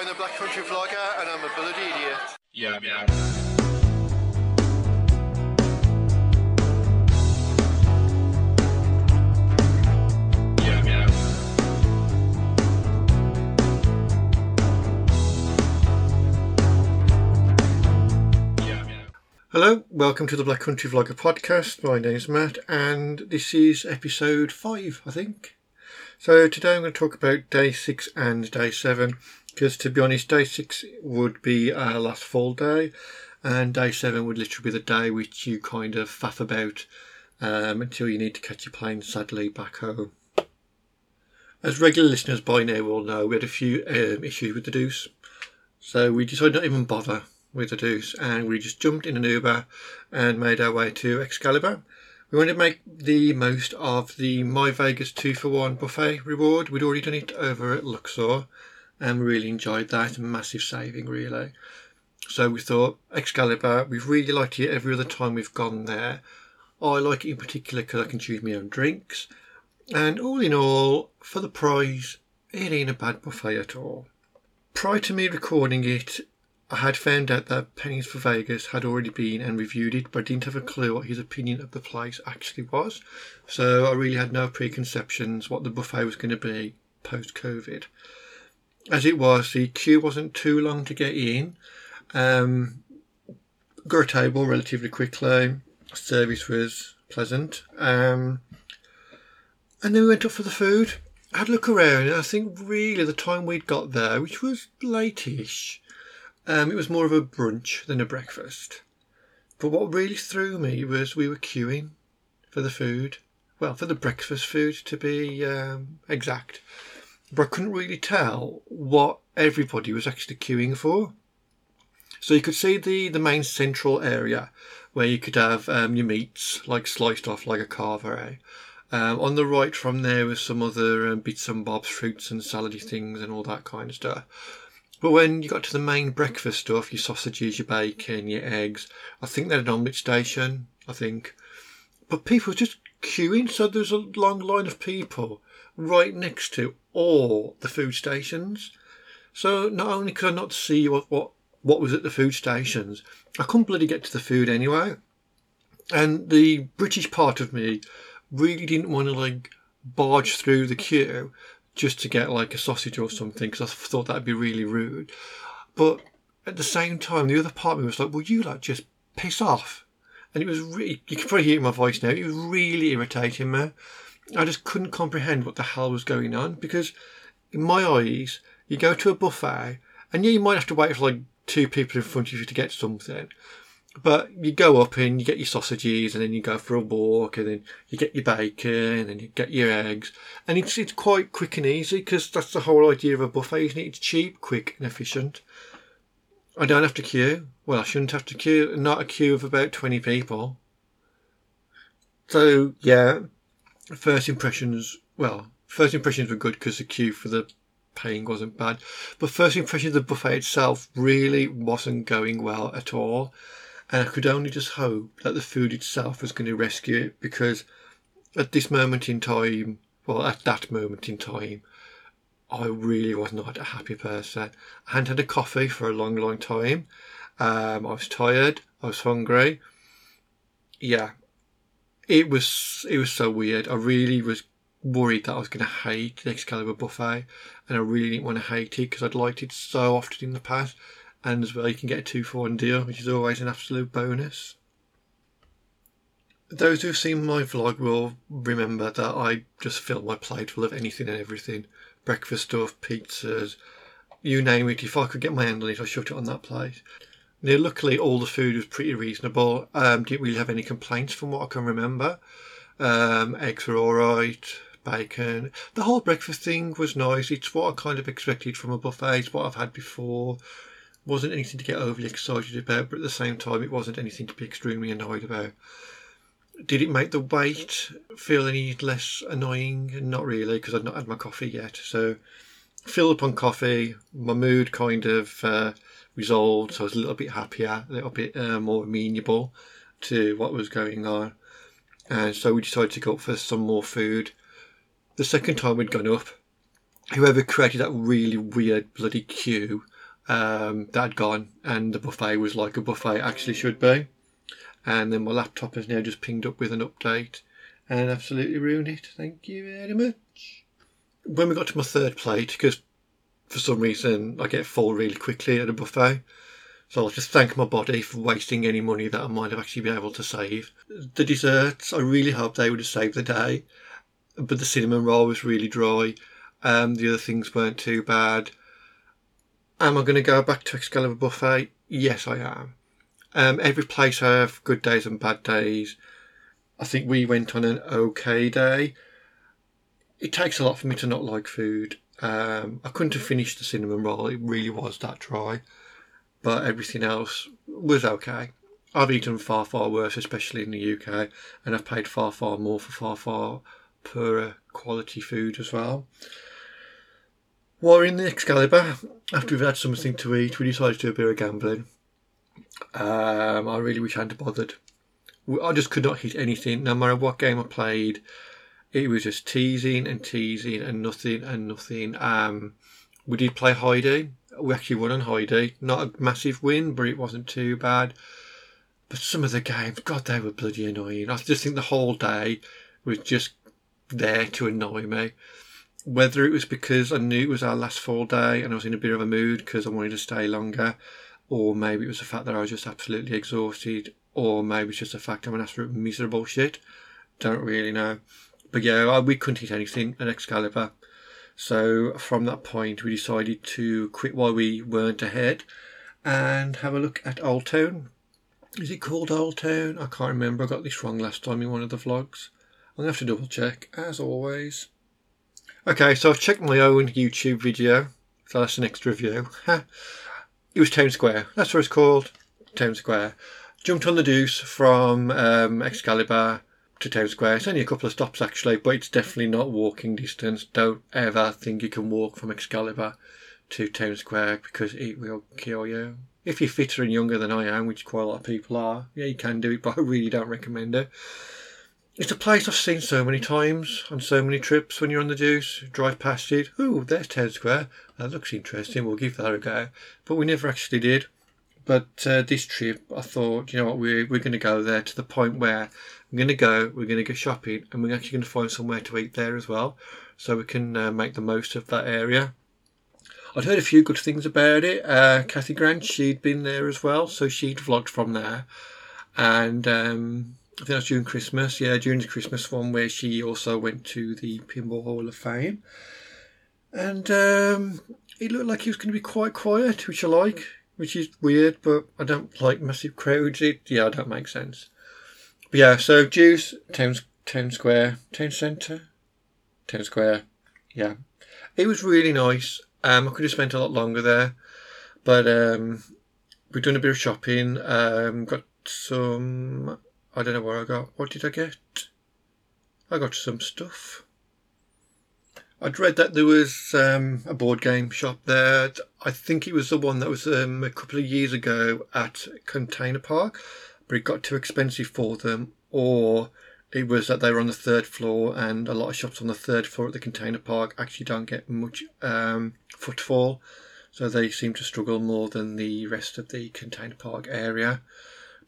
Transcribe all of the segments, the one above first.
I'm the Black Country Vlogger and I'm a bloody idiot. Yeah, yeah. Hello, welcome to the Black Country Vlogger podcast. My name's Matt and this is episode 5, I think. So today I'm going to talk about day 6 and day 7, because to be honest, day 6 would be our last full day and day 7 would literally be the day which you kind of faff about until you need to catch your plane, sadly, back home. As regular listeners by now will know, we had a few issues with the Deuce, so we decided not even bother with the Deuce and we just jumped in an Uber and made our way to Excalibur. We wanted to make the most of the MyVegas 2-for-1 buffet reward. We'd already done it over at Luxor and we really enjoyed that. Massive saving, really. So we thought, Excalibur, we've really liked it every other time we've gone there. I like it in particular because I can choose my own drinks. And all in all, for the prize, it ain't a bad buffet at all. Prior to me recording it, I had found out that Pennies for Vegas had already been and reviewed it, but I didn't have a clue what his opinion of the place actually was. So I really had no preconceptions what the buffet was going to be post-COVID. As it was, the queue wasn't too long to get in. Got a table relatively quickly. Service was pleasant. And then we went up for the food. I had a look around and I think really the time we'd got there, which was late-ish, it was more of a brunch than a breakfast. But what really threw me was we were queuing for the food. Well, for the breakfast food to be exact. But I couldn't really tell what everybody was actually queuing for. So you could see the main central area where you could have your meats like sliced off like a carvery. On the right from there was some other bits and bobs, fruits and salady things and all that kind of stuff. But when you got to the main breakfast stuff, your sausages, your bacon, your eggs, I think they had an omelette station, I think. But people were just queuing, so there was a long line of people right next to all the food stations. So not only could I not see what was at the food stations, I couldn't bloody get to the food anyway. And the British part of me really didn't want to, like, barge through the queue just to get like a sausage or something, because I thought that'd be really rude. But at the same time, the other part of me was like, "Will you like just piss off?" And it was really—you can probably hear it in my voice now. It was really irritating me. I just couldn't comprehend what the hell was going on, because in my eyes, you go to a buffet, and yeah, you might have to wait for like two people in front of you to get something, but you go up and you get your sausages, and then you go for a walk, and then you get your bacon, and you get your eggs, and it's quite quick and easy, because that's the whole idea of a buffet, isn't it? It's cheap, quick and efficient. I don't have to queue. Well, I shouldn't have to queue. Not a queue of about 20 people. So yeah, first impressions were good, because the queue for the paying wasn't bad, but first impressions of the buffet itself really wasn't going well at all. And I could only just hope that the food itself was going to rescue it, because at that moment in time, I really was not a happy person. I hadn't had a coffee for a long, long time. I was tired. I was hungry. Yeah, it was so weird. I really was worried that I was going to hate the Excalibur buffet, and I really didn't want to hate it because I'd liked it so often in the past. And as well, you can get a 2-for-1 deal, which is always an absolute bonus. Those who've seen my vlog will remember that I just filled my plate full of anything and everything. Breakfast stuff, pizzas, you name it. If I could get my hand on it, I shoved it on that plate. Now, luckily, all the food was pretty reasonable. Didn't really have any complaints from what I can remember. Eggs were alright. Bacon. The whole breakfast thing was nice. It's what I kind of expected from a buffet. It's what I've had before. Wasn't anything to get overly excited about, but at the same time it wasn't anything to be extremely annoyed about. Did it make the wait feel any less annoying? Not really, because I'd not had my coffee yet. So filled upon coffee, my mood kind of resolved, so I was a little bit happier, a little bit more amenable to what was going on. And so we decided to go up for some more food. The second time we'd gone up, whoever created that really weird bloody queue that had gone, and the buffet was like a buffet actually should be. And then my laptop has now just pinged up with an update and absolutely ruined it. Thank you very much. When we got to my third plate, because for some reason I get full really quickly at a buffet, so I'll just thank my body for wasting any money that I might have actually been able to save. The desserts, I really hope they would have saved the day, but the cinnamon roll was really dry. The other things weren't too bad. Am I going to go back to Excalibur Buffet? Yes, I am. Every place I have good days and bad days. I think we went on an okay day. It takes a lot for me to not like food. I couldn't have finished the cinnamon roll. It really was that dry. But everything else was okay. I've eaten far, far worse, especially in the UK. And I've paid far, far more for far, far poorer quality food as well. While we're in the Excalibur, after we've had something to eat, we decided to do a bit of gambling. I really wish I hadn't bothered. I just could not hit anything. No matter what game I played, it was just teasing and teasing and nothing and nothing. We did play Heidi. We actually won on Heidi. Not a massive win, but it wasn't too bad. But some of the games, God, they were bloody annoying. I just think the whole day was just there to annoy me. Whether it was because I knew it was our last full day and I was in a bit of a mood because I wanted to stay longer, or maybe it was the fact that I was just absolutely exhausted, or maybe it's just the fact I'm an absolute miserable shit. Don't really know. But yeah, we couldn't hit anything at Excalibur. So from that point, we decided to quit while we weren't ahead and have a look at Old Town. Is it called Old Town? I can't remember. I got this wrong last time in one of the vlogs. I'm going to have to double check, as always. Okay, so I've checked my own YouTube video. So that's an extra view. It was Town Square. That's what it's called. Town Square. Jumped on the Deuce from Excalibur to Town Square. It's only a couple of stops actually, but it's definitely not walking distance. Don't ever think you can walk from Excalibur to Town Square because it will kill you. If you're fitter and younger than I am, which quite a lot of people are, yeah, you can do it, but I really don't recommend it. It's a place I've seen so many times on so many trips. When you're on the Deuce, drive past it. Ooh, there's Town Square. That looks interesting. We'll give that a go. But we never actually did. But this trip, I thought, you know what, we're going to go there to the point where I'm going to go, we're going to go shopping, and we're actually going to find somewhere to eat there as well. So we can make the most of that area. I'd heard a few good things about it. Kathy Grant, she'd been there as well. So she'd vlogged from there. And I think that's during Christmas, yeah, during the Christmas one where she also went to the Pinball Hall of Fame. And it looked like it was going to be quite quiet, which I like, which is weird, but I don't like massive crowds. Yeah, that makes sense. But yeah, so Deuce, Town Square, Town Centre, Town Square, yeah. It was really nice. I could have spent a lot longer there, but we've done a bit of shopping, got some... I don't know where I got. What did I get? I got some stuff. I'd read that there was a board game shop there. I think it was the one that was a couple of years ago at Container Park, but it got too expensive for them, or it was that they were on the third floor, and a lot of shops on the third floor at the Container Park actually don't get much footfall, so they seem to struggle more than the rest of the Container Park area.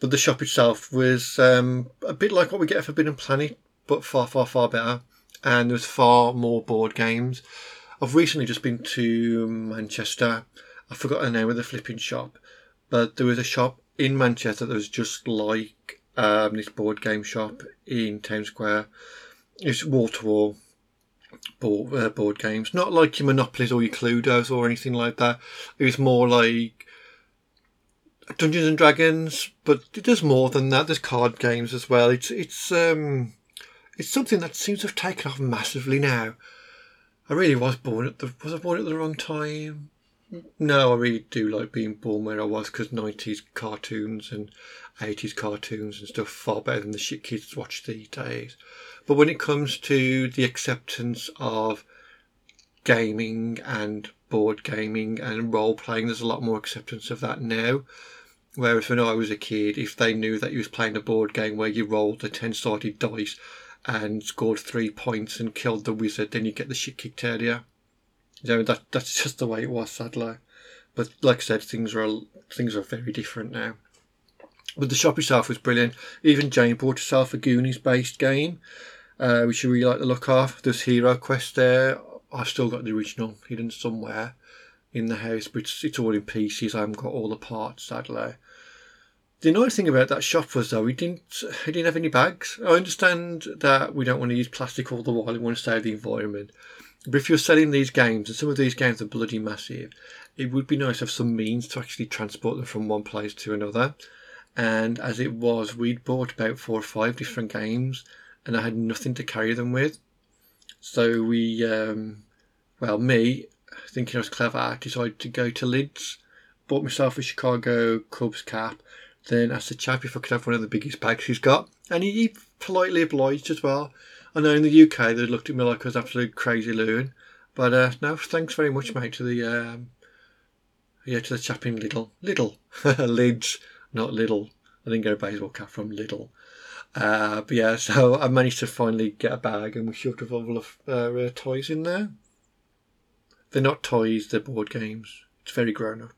But the shop itself was a bit like what we get at Forbidden Planet, but far, far, far better. And there was far more board games. I've recently just been to Manchester. I forgot the name of the flipping shop. But there was a shop in Manchester that was just like this board game shop in Town Square. It's wall-to-wall board games. Not like your Monopolies or your Cluedos or anything like that. It was more like Dungeons and Dragons, but there's more than that. There's card games as well. It's something that seems to have taken off massively now. I really was born at the wrong time. No, I really do like being born where I was, because 90s cartoons and 80s cartoons and stuff far better than the shit kids watch these days. But when it comes to the acceptance of gaming and board gaming and role playing, there's a lot more acceptance of that now. Whereas when I was a kid, if they knew that you was playing a board game where you rolled a 10-sided dice and scored 3 points and killed the wizard, then you get the shit kicked out of you. You know, that's just the way it was, sadly. But like I said, things are very different now. But the shop itself was brilliant. Even Jane bought herself a Goonies-based game, which I really like the look of. There's Hero Quest there. I've still got the original hidden somewhere in the house, but it's all in pieces. I haven't got all the parts, sadly. The annoying thing about that shop was, though, it didn't have any bags. I understand that we don't want to use plastic all the while. We want to save the environment. But if you're selling these games, and some of these games are bloody massive, it would be nice to have some means to actually transport them from one place to another. And as it was, we'd bought about 4 or 5 different games, and I had nothing to carry them with. So we, me, thinking I was clever, I decided to go to Lids, bought myself a Chicago Cubs cap, then asked the chap if I could have one of the biggest bags he's got, and he politely obliged as well. I know in the UK they looked at me like I was an absolute crazy loon, but no, thanks very much, mate, to the to the chap in Lids, not Lidl. I didn't get a baseball cap from Lidl. But yeah, so I managed to finally get a bag, and we shoved a bottle of toys in there. They're not toys, they're board games. It's very grown up.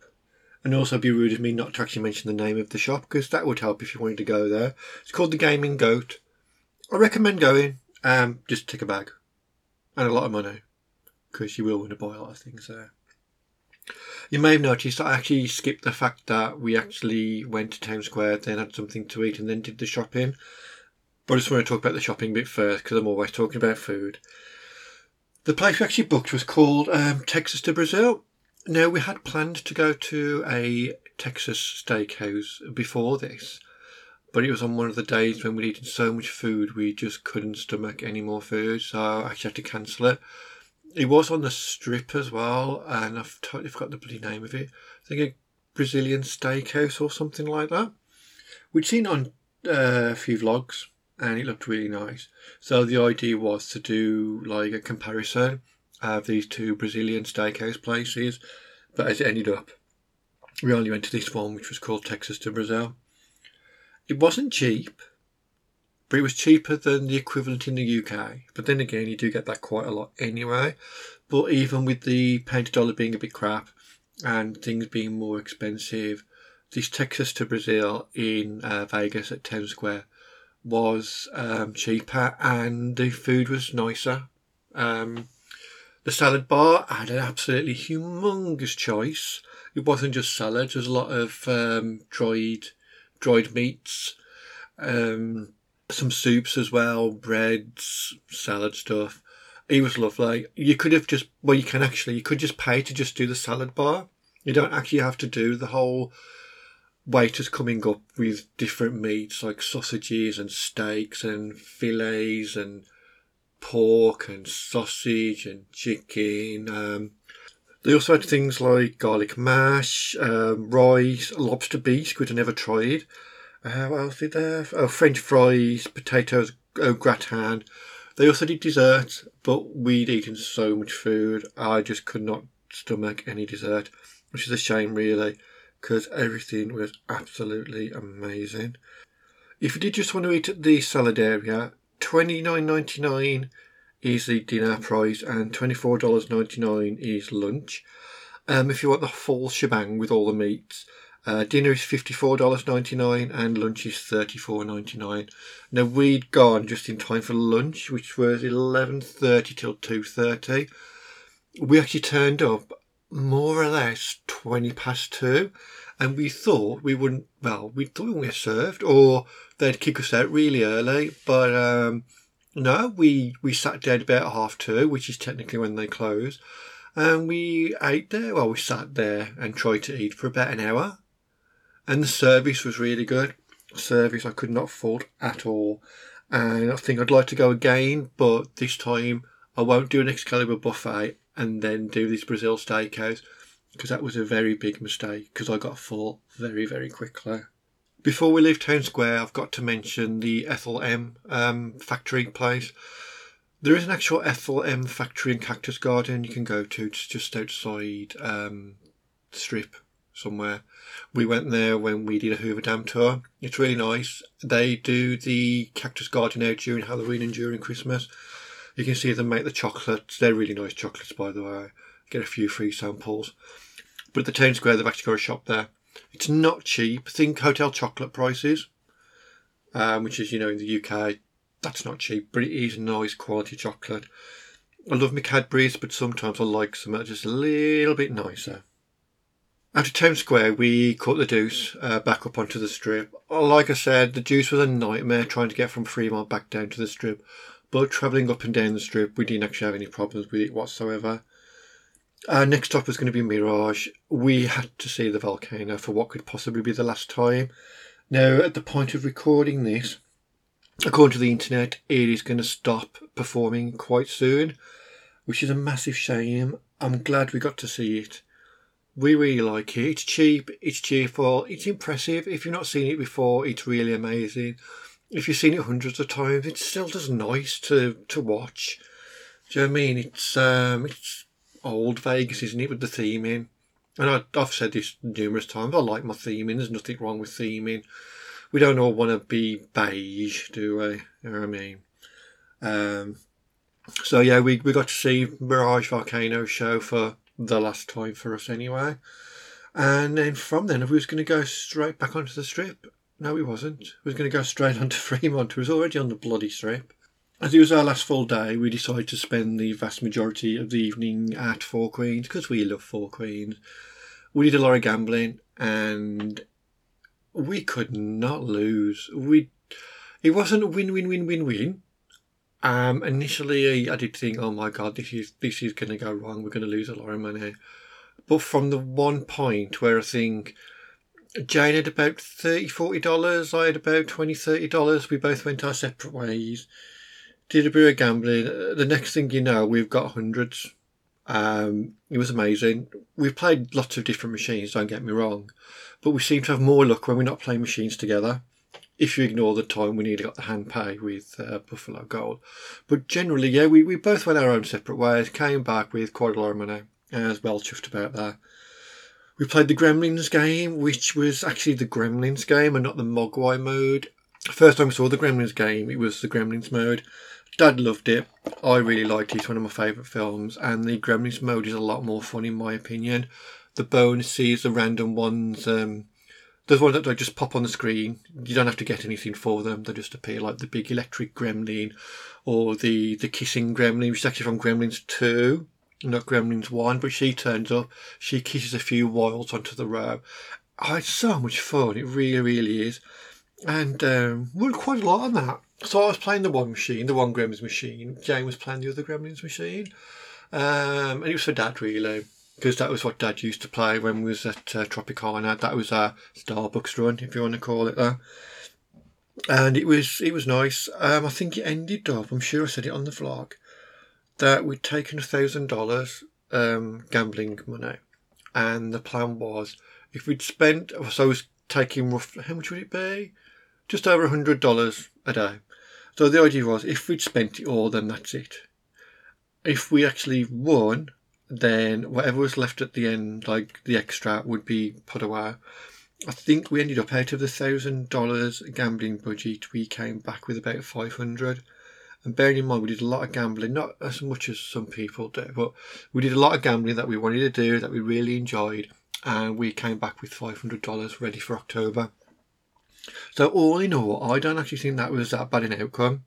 And also, it'd be rude of me not to actually mention the name of the shop, because that would help if you wanted to go there. It's called The Gaming Goat. I recommend going. Just take a bag. And a lot of money. Because you will want to buy a lot of things there. You may have noticed that I actually skipped the fact that we actually went to Town Square, then had something to eat, and then did the shopping. But I just want to talk about the shopping bit first, because I'm always talking about food. The place we actually booked was called Texas de Brazil. Now, we had planned to go to a Texas steakhouse before this, but it was on one of the days when we'd eaten so much food we just couldn't stomach any more food, so I actually had to cancel it. It was on the Strip as well, and I've totally forgot the bloody name of it. I think a Brazilian steakhouse or something like that. We'd seen on a few vlogs, and it looked really nice. So the idea was to do like a comparison of these two Brazilian steakhouse places, but as it ended up, we only went to this one, which was called Texas de Brazil. It wasn't cheap, but it was cheaper than the equivalent in the UK. But then again, you do get that quite a lot anyway. But even with the pound to dollar being a bit crap and things being more expensive, this Texas to Brazil in Vegas at Town Square was cheaper, and the food was nicer. The salad bar had an absolutely humongous choice. It wasn't just salad. There was a lot of dried meats, some soups as well, breads, salad stuff. It was lovely. You could have just, well, you can actually, you could just pay to just do the salad bar. You don't actually have to do the whole waiters coming up with different meats like sausages and steaks and fillets and pork and sausage and chicken. They also had things like garlic mash, rice, lobster bisque, which I never tried. What else did they have? Oh, French fries, potatoes, gratin. They also did desserts, but we'd eaten so much food, I just could not stomach any dessert, which is a shame, really, because everything was absolutely amazing. If you did just want to eat at the salad area, $29.99 is the dinner price, and $24.99 is lunch. If you want the full shebang with all the meats, dinner is $54.99 and lunch is $34.99. Now, we'd gone just in time for lunch, which was 11:30 till 2:30. We actually turned up more or less 20 past 2, and we thought we wouldn't, well, we thought we were served, or they'd kick us out really early, but no, we sat down about 2:30, which is technically when they close, and we ate there, well, we sat there and tried to eat for about an hour. And the service was really good. Service I could not fault at all. And I think I'd like to go again, but this time I won't do an Excalibur buffet and then do this Brazil steakhouse, because that was a very big mistake, because I got full very, very quickly. Before we leave Town Square, I've got to mention the Ethel M factory place. There is an actual Ethel M factory and cactus garden you can go to. It's just outside Strip somewhere. We went there when we did a Hoover Dam tour. It's really nice. They do the cactus garden out during Halloween and during Christmas. You can see them make the chocolates. They're really nice chocolates, by the way. get a few free samples. But at the town square, they've actually got a shop there. It's not cheap. Think hotel chocolate prices, which is, you know, in the UK, that's not cheap, but it is nice quality chocolate. I love my Cadbury's, but sometimes I like some that are just a little bit nicer. Out of town square, we caught the Deuce back up onto the Strip. Like I said, the Deuce was a nightmare trying to get from Fremont back down to the Strip. But travelling up and down the Strip, we didn't actually have any problems with it whatsoever. Our next stop was going to be Mirage. We had to see the volcano for what could possibly be the last time. Now, at the point of recording this, according to the internet, it is going to stop performing quite soon, which is a massive shame. I'm glad we got to see it. We really like it. It's cheap, it's cheerful, it's impressive. If you've not seen it before, it's really amazing. If you've seen it hundreds of times, it's still just nice to watch. Do you know what I mean? It's old Vegas, isn't it, with the theming? And I've said this numerous times, I like my theming. There's nothing wrong with theming. We don't all want to be beige, do we? You know what I mean? So yeah, we got to see Mirage Volcano show for the last time for us anyway. And then from then, we was going to go straight back onto the Strip. No, we wasn't. We was going to go straight onto Fremont. We was already on the bloody Strip. As it was our last full day, we decided to spend the vast majority of the evening at Four Queens, because we love Four Queens. We did a lot of gambling, and we could not lose. It wasn't a win-win-win-win-win. Initially, I did think, oh my God, this is going to go wrong. We're going to lose a lot of money. But from the one point where I think Jane had about $30, $40, I had about $20, $30, we both went our separate ways, did a bit of gambling. The next thing you know, we've got hundreds. It was amazing. We've played lots of different machines, don't get me wrong, but we seem to have more luck when we're not playing machines together. If you ignore the time we nearly got the hand pay with Buffalo Gold. But generally, yeah, we both went our own separate ways, came back with quite a lot of money. I was well chuffed about that. We played the Gremlins game, which was actually the Gremlins game and not the Mogwai mode. First time we saw the Gremlins game, it was the Gremlins mode. Dad loved it. I really liked it. It's one of my favourite films. And the Gremlins mode is a lot more fun, in my opinion. The bonuses, the random ones, there's ones that just pop on the screen. You don't have to get anything for them. They just appear, like the big electric gremlin or the kissing gremlin, which is actually from Gremlins 2, not Gremlins 1. But she turns up. She kisses a few wilds onto the row. Oh, it's so much fun. It really, really is. And we were quite a lot on that. So I was playing the one machine, the one Gremlins machine. Jane was playing the other Gremlins machine. And it was for Dad, really. Because that was what Dad used to play when we was at Tropicana. That was our Starbucks run, if you want to call it that. And it was nice. I think it ended up, I'm sure I said it on the vlog, that we'd taken $1,000 gambling money. And the plan was, if we'd spent, so I was taking roughly, how much would it be? Just over $100 a day. So the idea was, if we'd spent it all, then that's it. If we actually won, then whatever was left at the end, like the extra, would be put away. I think we ended up, out of the $1,000 gambling budget, we came back with about $500. And bearing in mind, we did a lot of gambling, not as much as some people do, but we did a lot of gambling that we wanted to do, that we really enjoyed, and we came back with $500 ready for October. So all in all, I don't actually think that was that bad an outcome.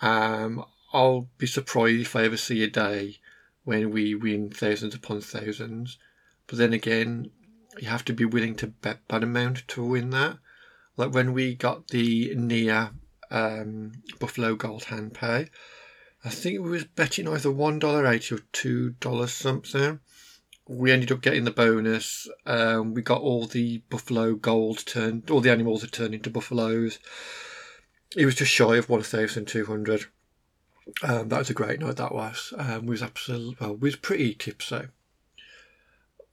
I'll be surprised if I ever see a day when we win thousands upon thousands. But then again, you have to be willing to bet that amount to win that. Like when we got the near Buffalo Gold hand pay, I think we was betting either $1.80 or $2 something. We ended up getting the bonus. We got all the Buffalo Gold turned, all the animals had turned into buffaloes. It was just shy of 1,200. That was a great night, that was. We was pretty tipsy.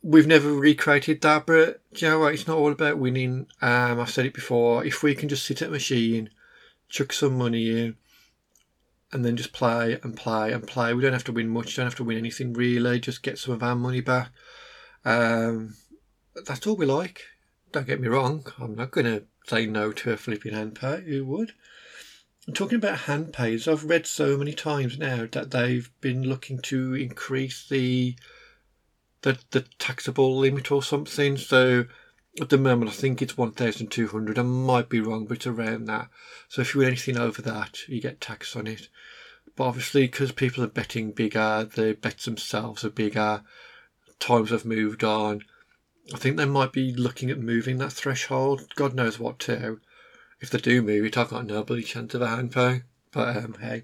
We've never recreated that, but you know what, it's not all about winning. I've said it before, if we can just sit at a machine, chuck some money in, and then just play and play and play. We don't have to win much, don't have to win anything really, just get some of our money back. That's all we like. Don't get me wrong, I'm not going to say no to a flipping hand pay, who would? I'm talking about hand pays. I've read so many times now that they've been looking to increase the the taxable limit or something. So at the moment, I think it's 1,200. I might be wrong, but it's around that. So if you win anything over that, you get taxed on it. But obviously, because people are betting bigger, the bets themselves are bigger, times have moved on. I think they might be looking at moving that threshold. God knows what to. If they do move it, I've got no bloody chance of a hand pay. But hey.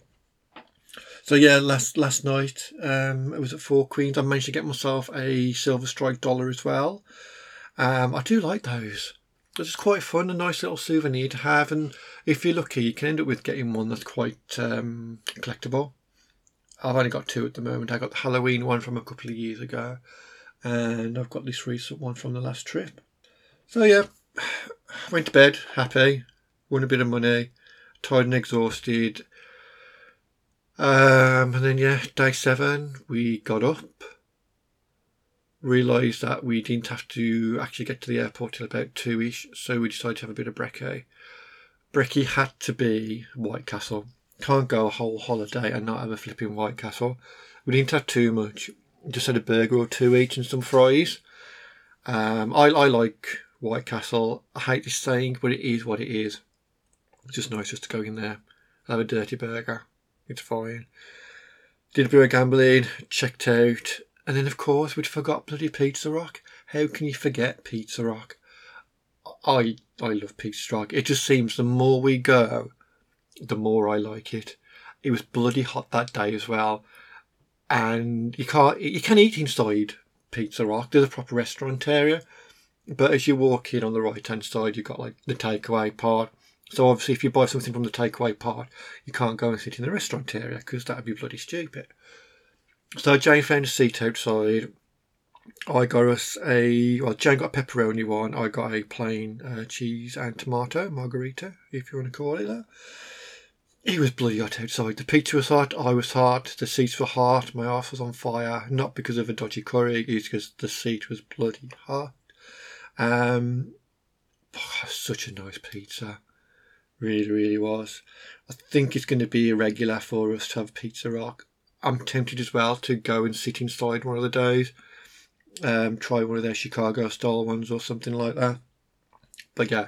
So yeah, last night it was at Four Queens. I managed to get myself a Silver Strike dollar as well. I do like those. It's quite fun, a nice little souvenir to have, and if you're lucky, you can end up with getting one that's quite collectible. I've only got two at the moment. I got the Halloween one from a couple of years ago, and I've got this recent one from the last trip. So yeah, went to bed happy, won a bit of money, tired and exhausted. And then yeah, day 7, we got up. Realised that we didn't have to actually get to the airport till about 2-ish, so we decided to have a bit of brekkie. Brekkie had to be White Castle. Can't go a whole holiday and not have a flipping White Castle. We didn't have too much. Just had a burger or two each and some fries. I like White Castle. I hate this saying, but it is what it is. It's just nice just to go in there, have a dirty burger. It's fine. Did a bit of gambling, checked out. And then, of course, we'd forgot bloody Pizza Rock. How can you forget Pizza Rock? I love Pizza Rock. It just seems the more we go, the more I like it. It was bloody hot that day as well. And you can eat inside Pizza Rock. There's a proper restaurant area. But as you walk in on the right-hand side, you've got like the takeaway part. So obviously, if you buy something from the takeaway part, you can't go and sit in the restaurant area because that would be bloody stupid. So Jane found a seat outside. I got us Jane got a pepperoni one. I got a plain cheese and tomato margarita, if you want to call it that. It was bloody hot outside. The pizza was hot. I was hot. The seats were hot. My arse was on fire. Not because of a dodgy curry. It's because the seat was bloody hot. Such a nice pizza. Really, really was. I think it's going to be a regular for us to have Pizza Rock. I'm tempted as well to go and sit inside one of the days, try one of their Chicago-style ones or something like that. But yeah,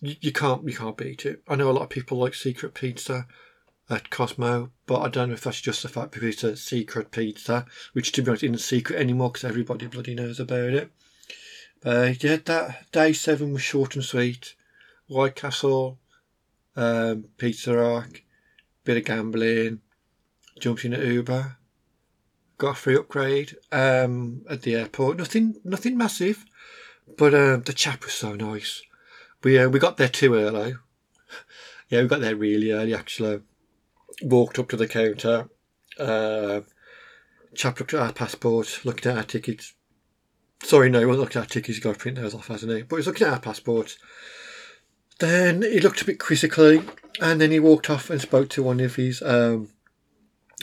you can't beat it. I know a lot of people like secret pizza at Cosmo, but I don't know if that's just the fact because it's a secret pizza, which to be honest isn't secret anymore because everybody bloody knows about it. But yeah, that day 7 was short and sweet. White Castle, Pizza Rock, bit of gambling. Jumped in at Uber, got a free upgrade at the airport. Nothing massive, but the chap was so nice. We got there too early. Yeah, we got there really early actually. Walked up to the counter. Chap looked at our passport, looked at our tickets. Sorry, no, he wasn't looking at our tickets. He's got to print those off, hasn't he? But he was looking at our passports. Then he looked a bit quizzically, and then he walked off and spoke to one of his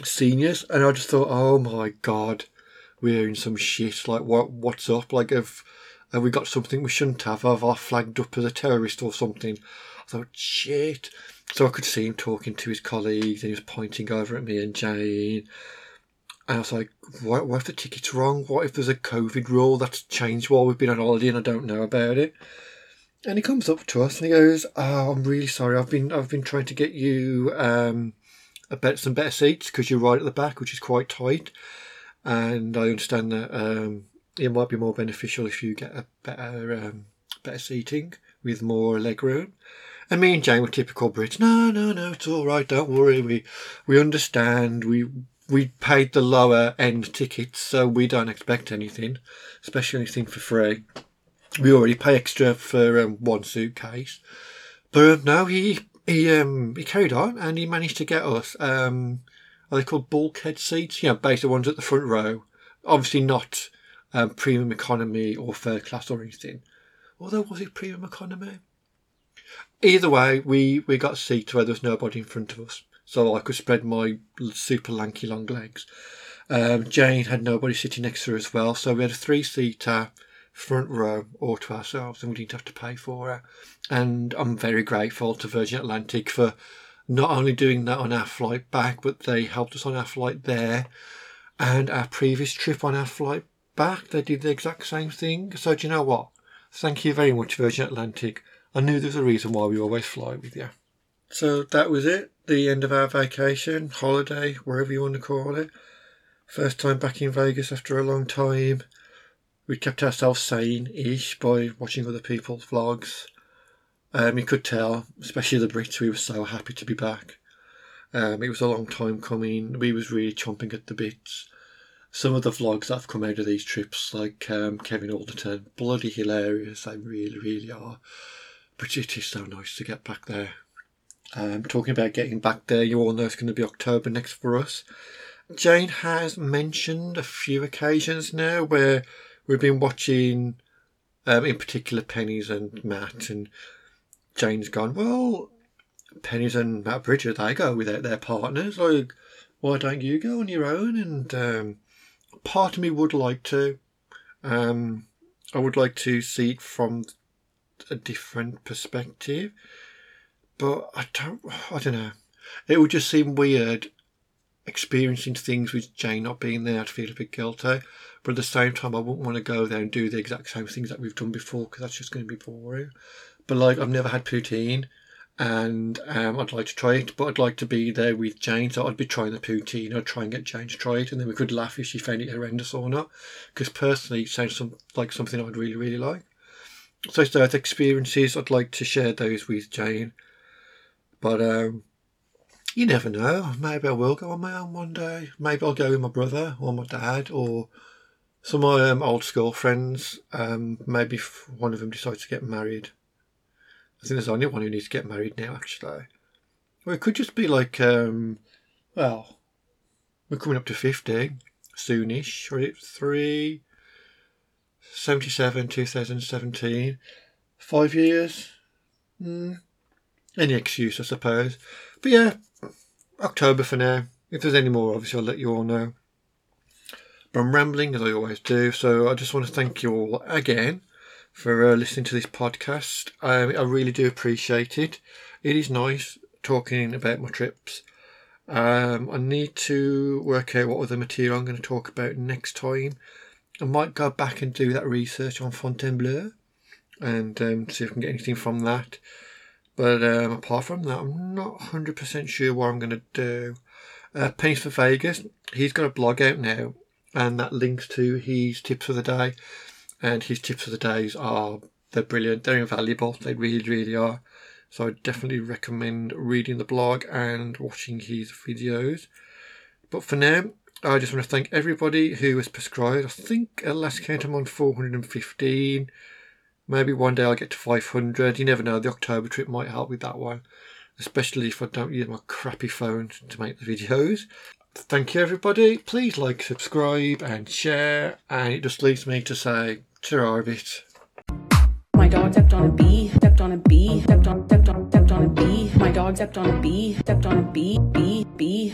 seniors, and I just thought, oh my god, we're in some shit. Like, what's up? Like, have we got something we shouldn't have? Have I flagged up as a terrorist or something? I thought, shit. So I could see him talking to his colleagues, and he was pointing over at me and Jane. And I was like, what if the ticket's wrong? What if there's a COVID rule that's changed while we've been on holiday and I don't know about it? And he comes up to us and he goes, oh, I'm really sorry. I've been trying to get you some better seats because you're right at the back, which is quite tight, and I understand that it might be more beneficial if you get a better seating with more leg room. And me and Jane were typical Brits. No, it's all right. Don't worry. We understand. We paid the lower end tickets, so we don't expect anything, especially anything for free. We already pay extra for one suitcase, but no, He carried on and he managed to get us, are they called bulkhead seats? You know, basically ones at the front row. Obviously not premium economy or third class or anything. Although, was it premium economy? Either way, we got seats where there was nobody in front of us. So I could spread my super lanky long legs. Jane had nobody sitting next to her as well. So we had a 3-seater. Front row all to ourselves, and we didn't have to pay for it. And I'm very grateful to Virgin Atlantic for not only doing that on our flight back, but they helped us on our flight there and our previous trip on our flight back, they did the exact same thing. So do you know what? Thank you very much, Virgin Atlantic. I knew there was a reason why we always fly with you. So that was it. The end of our vacation, holiday, wherever you want to call it. First time back in Vegas after a long time. We kept ourselves sane-ish by watching other people's vlogs. You could tell, especially the Brits, we were so happy to be back. It was a long time coming. We was really chomping at the bits. Some of the vlogs that have come out of these trips, like Kevin Alderton, bloody hilarious. They really, really are. But it is so nice to get back there. Talking about getting back there, you all know it's going to be October next for us. Jane has mentioned a few occasions now where we've been watching, in particular, Pennies and Matt, and Jane's gone, well, Pennies and Matt Bridger, they go without their partners, like, why don't you go on your own? And part of me would like to. I would like to see it from a different perspective. But I don't know. It would just seem weird experiencing things with Jane not being there. I'd feel a bit guilty. But at the same time, I wouldn't want to go there and do the exact same things that we've done before, because that's just going to be boring. But like, I've never had poutine, and I'd like to try it, but I'd like to be there with Jane. So I'd be trying the poutine. I'd try and get Jane to try it, and then we could laugh if she found it horrendous or not. Because personally, it sounds like something I'd really, really like. So it's those experiences. I'd like to share those with Jane. But you never know. Maybe I will go on my own one day. Maybe I'll go with my brother or my dad or some of my old school friends. Maybe one of them decides to get married. I think there's only one who needs to get married now, actually. Or it could just be like, well, we're coming up to 50 soonish. Or it's 3/77, 2017. 5 years. Any excuse, I suppose. But yeah, October for now. If there's any more, obviously, I'll let you all know. But I'm rambling, as I always do. So I just want to thank you all again for listening to this podcast. I really do appreciate it. It is nice talking about my trips. I need to work out what other material I'm going to talk about next time. I might go back and do that research on Fontainebleau and see if I can get anything from that. But apart from that, I'm not 100% sure what I'm going to do. Pennies for Vegas, he's got a blog out now, and that links to his tips of the day. And his tips of the days are, they're brilliant, they're invaluable, they really, really are. So I definitely recommend reading the blog and watching his videos. But for now, I just want to thank everybody who has prescribed. I think at last count I'm on 415. Maybe one day I'll get to 500. You never know, the October trip might help with that one. Especially if I don't use my crappy phone to make the videos. Thank you, everybody. Please like, subscribe and share. And it just leaves me to say, cheer a bit. My dog stepped on a bee, stepped on a bee, stepped on a bee. My dog stepped on a bee, stepped on a bee, bee, bee.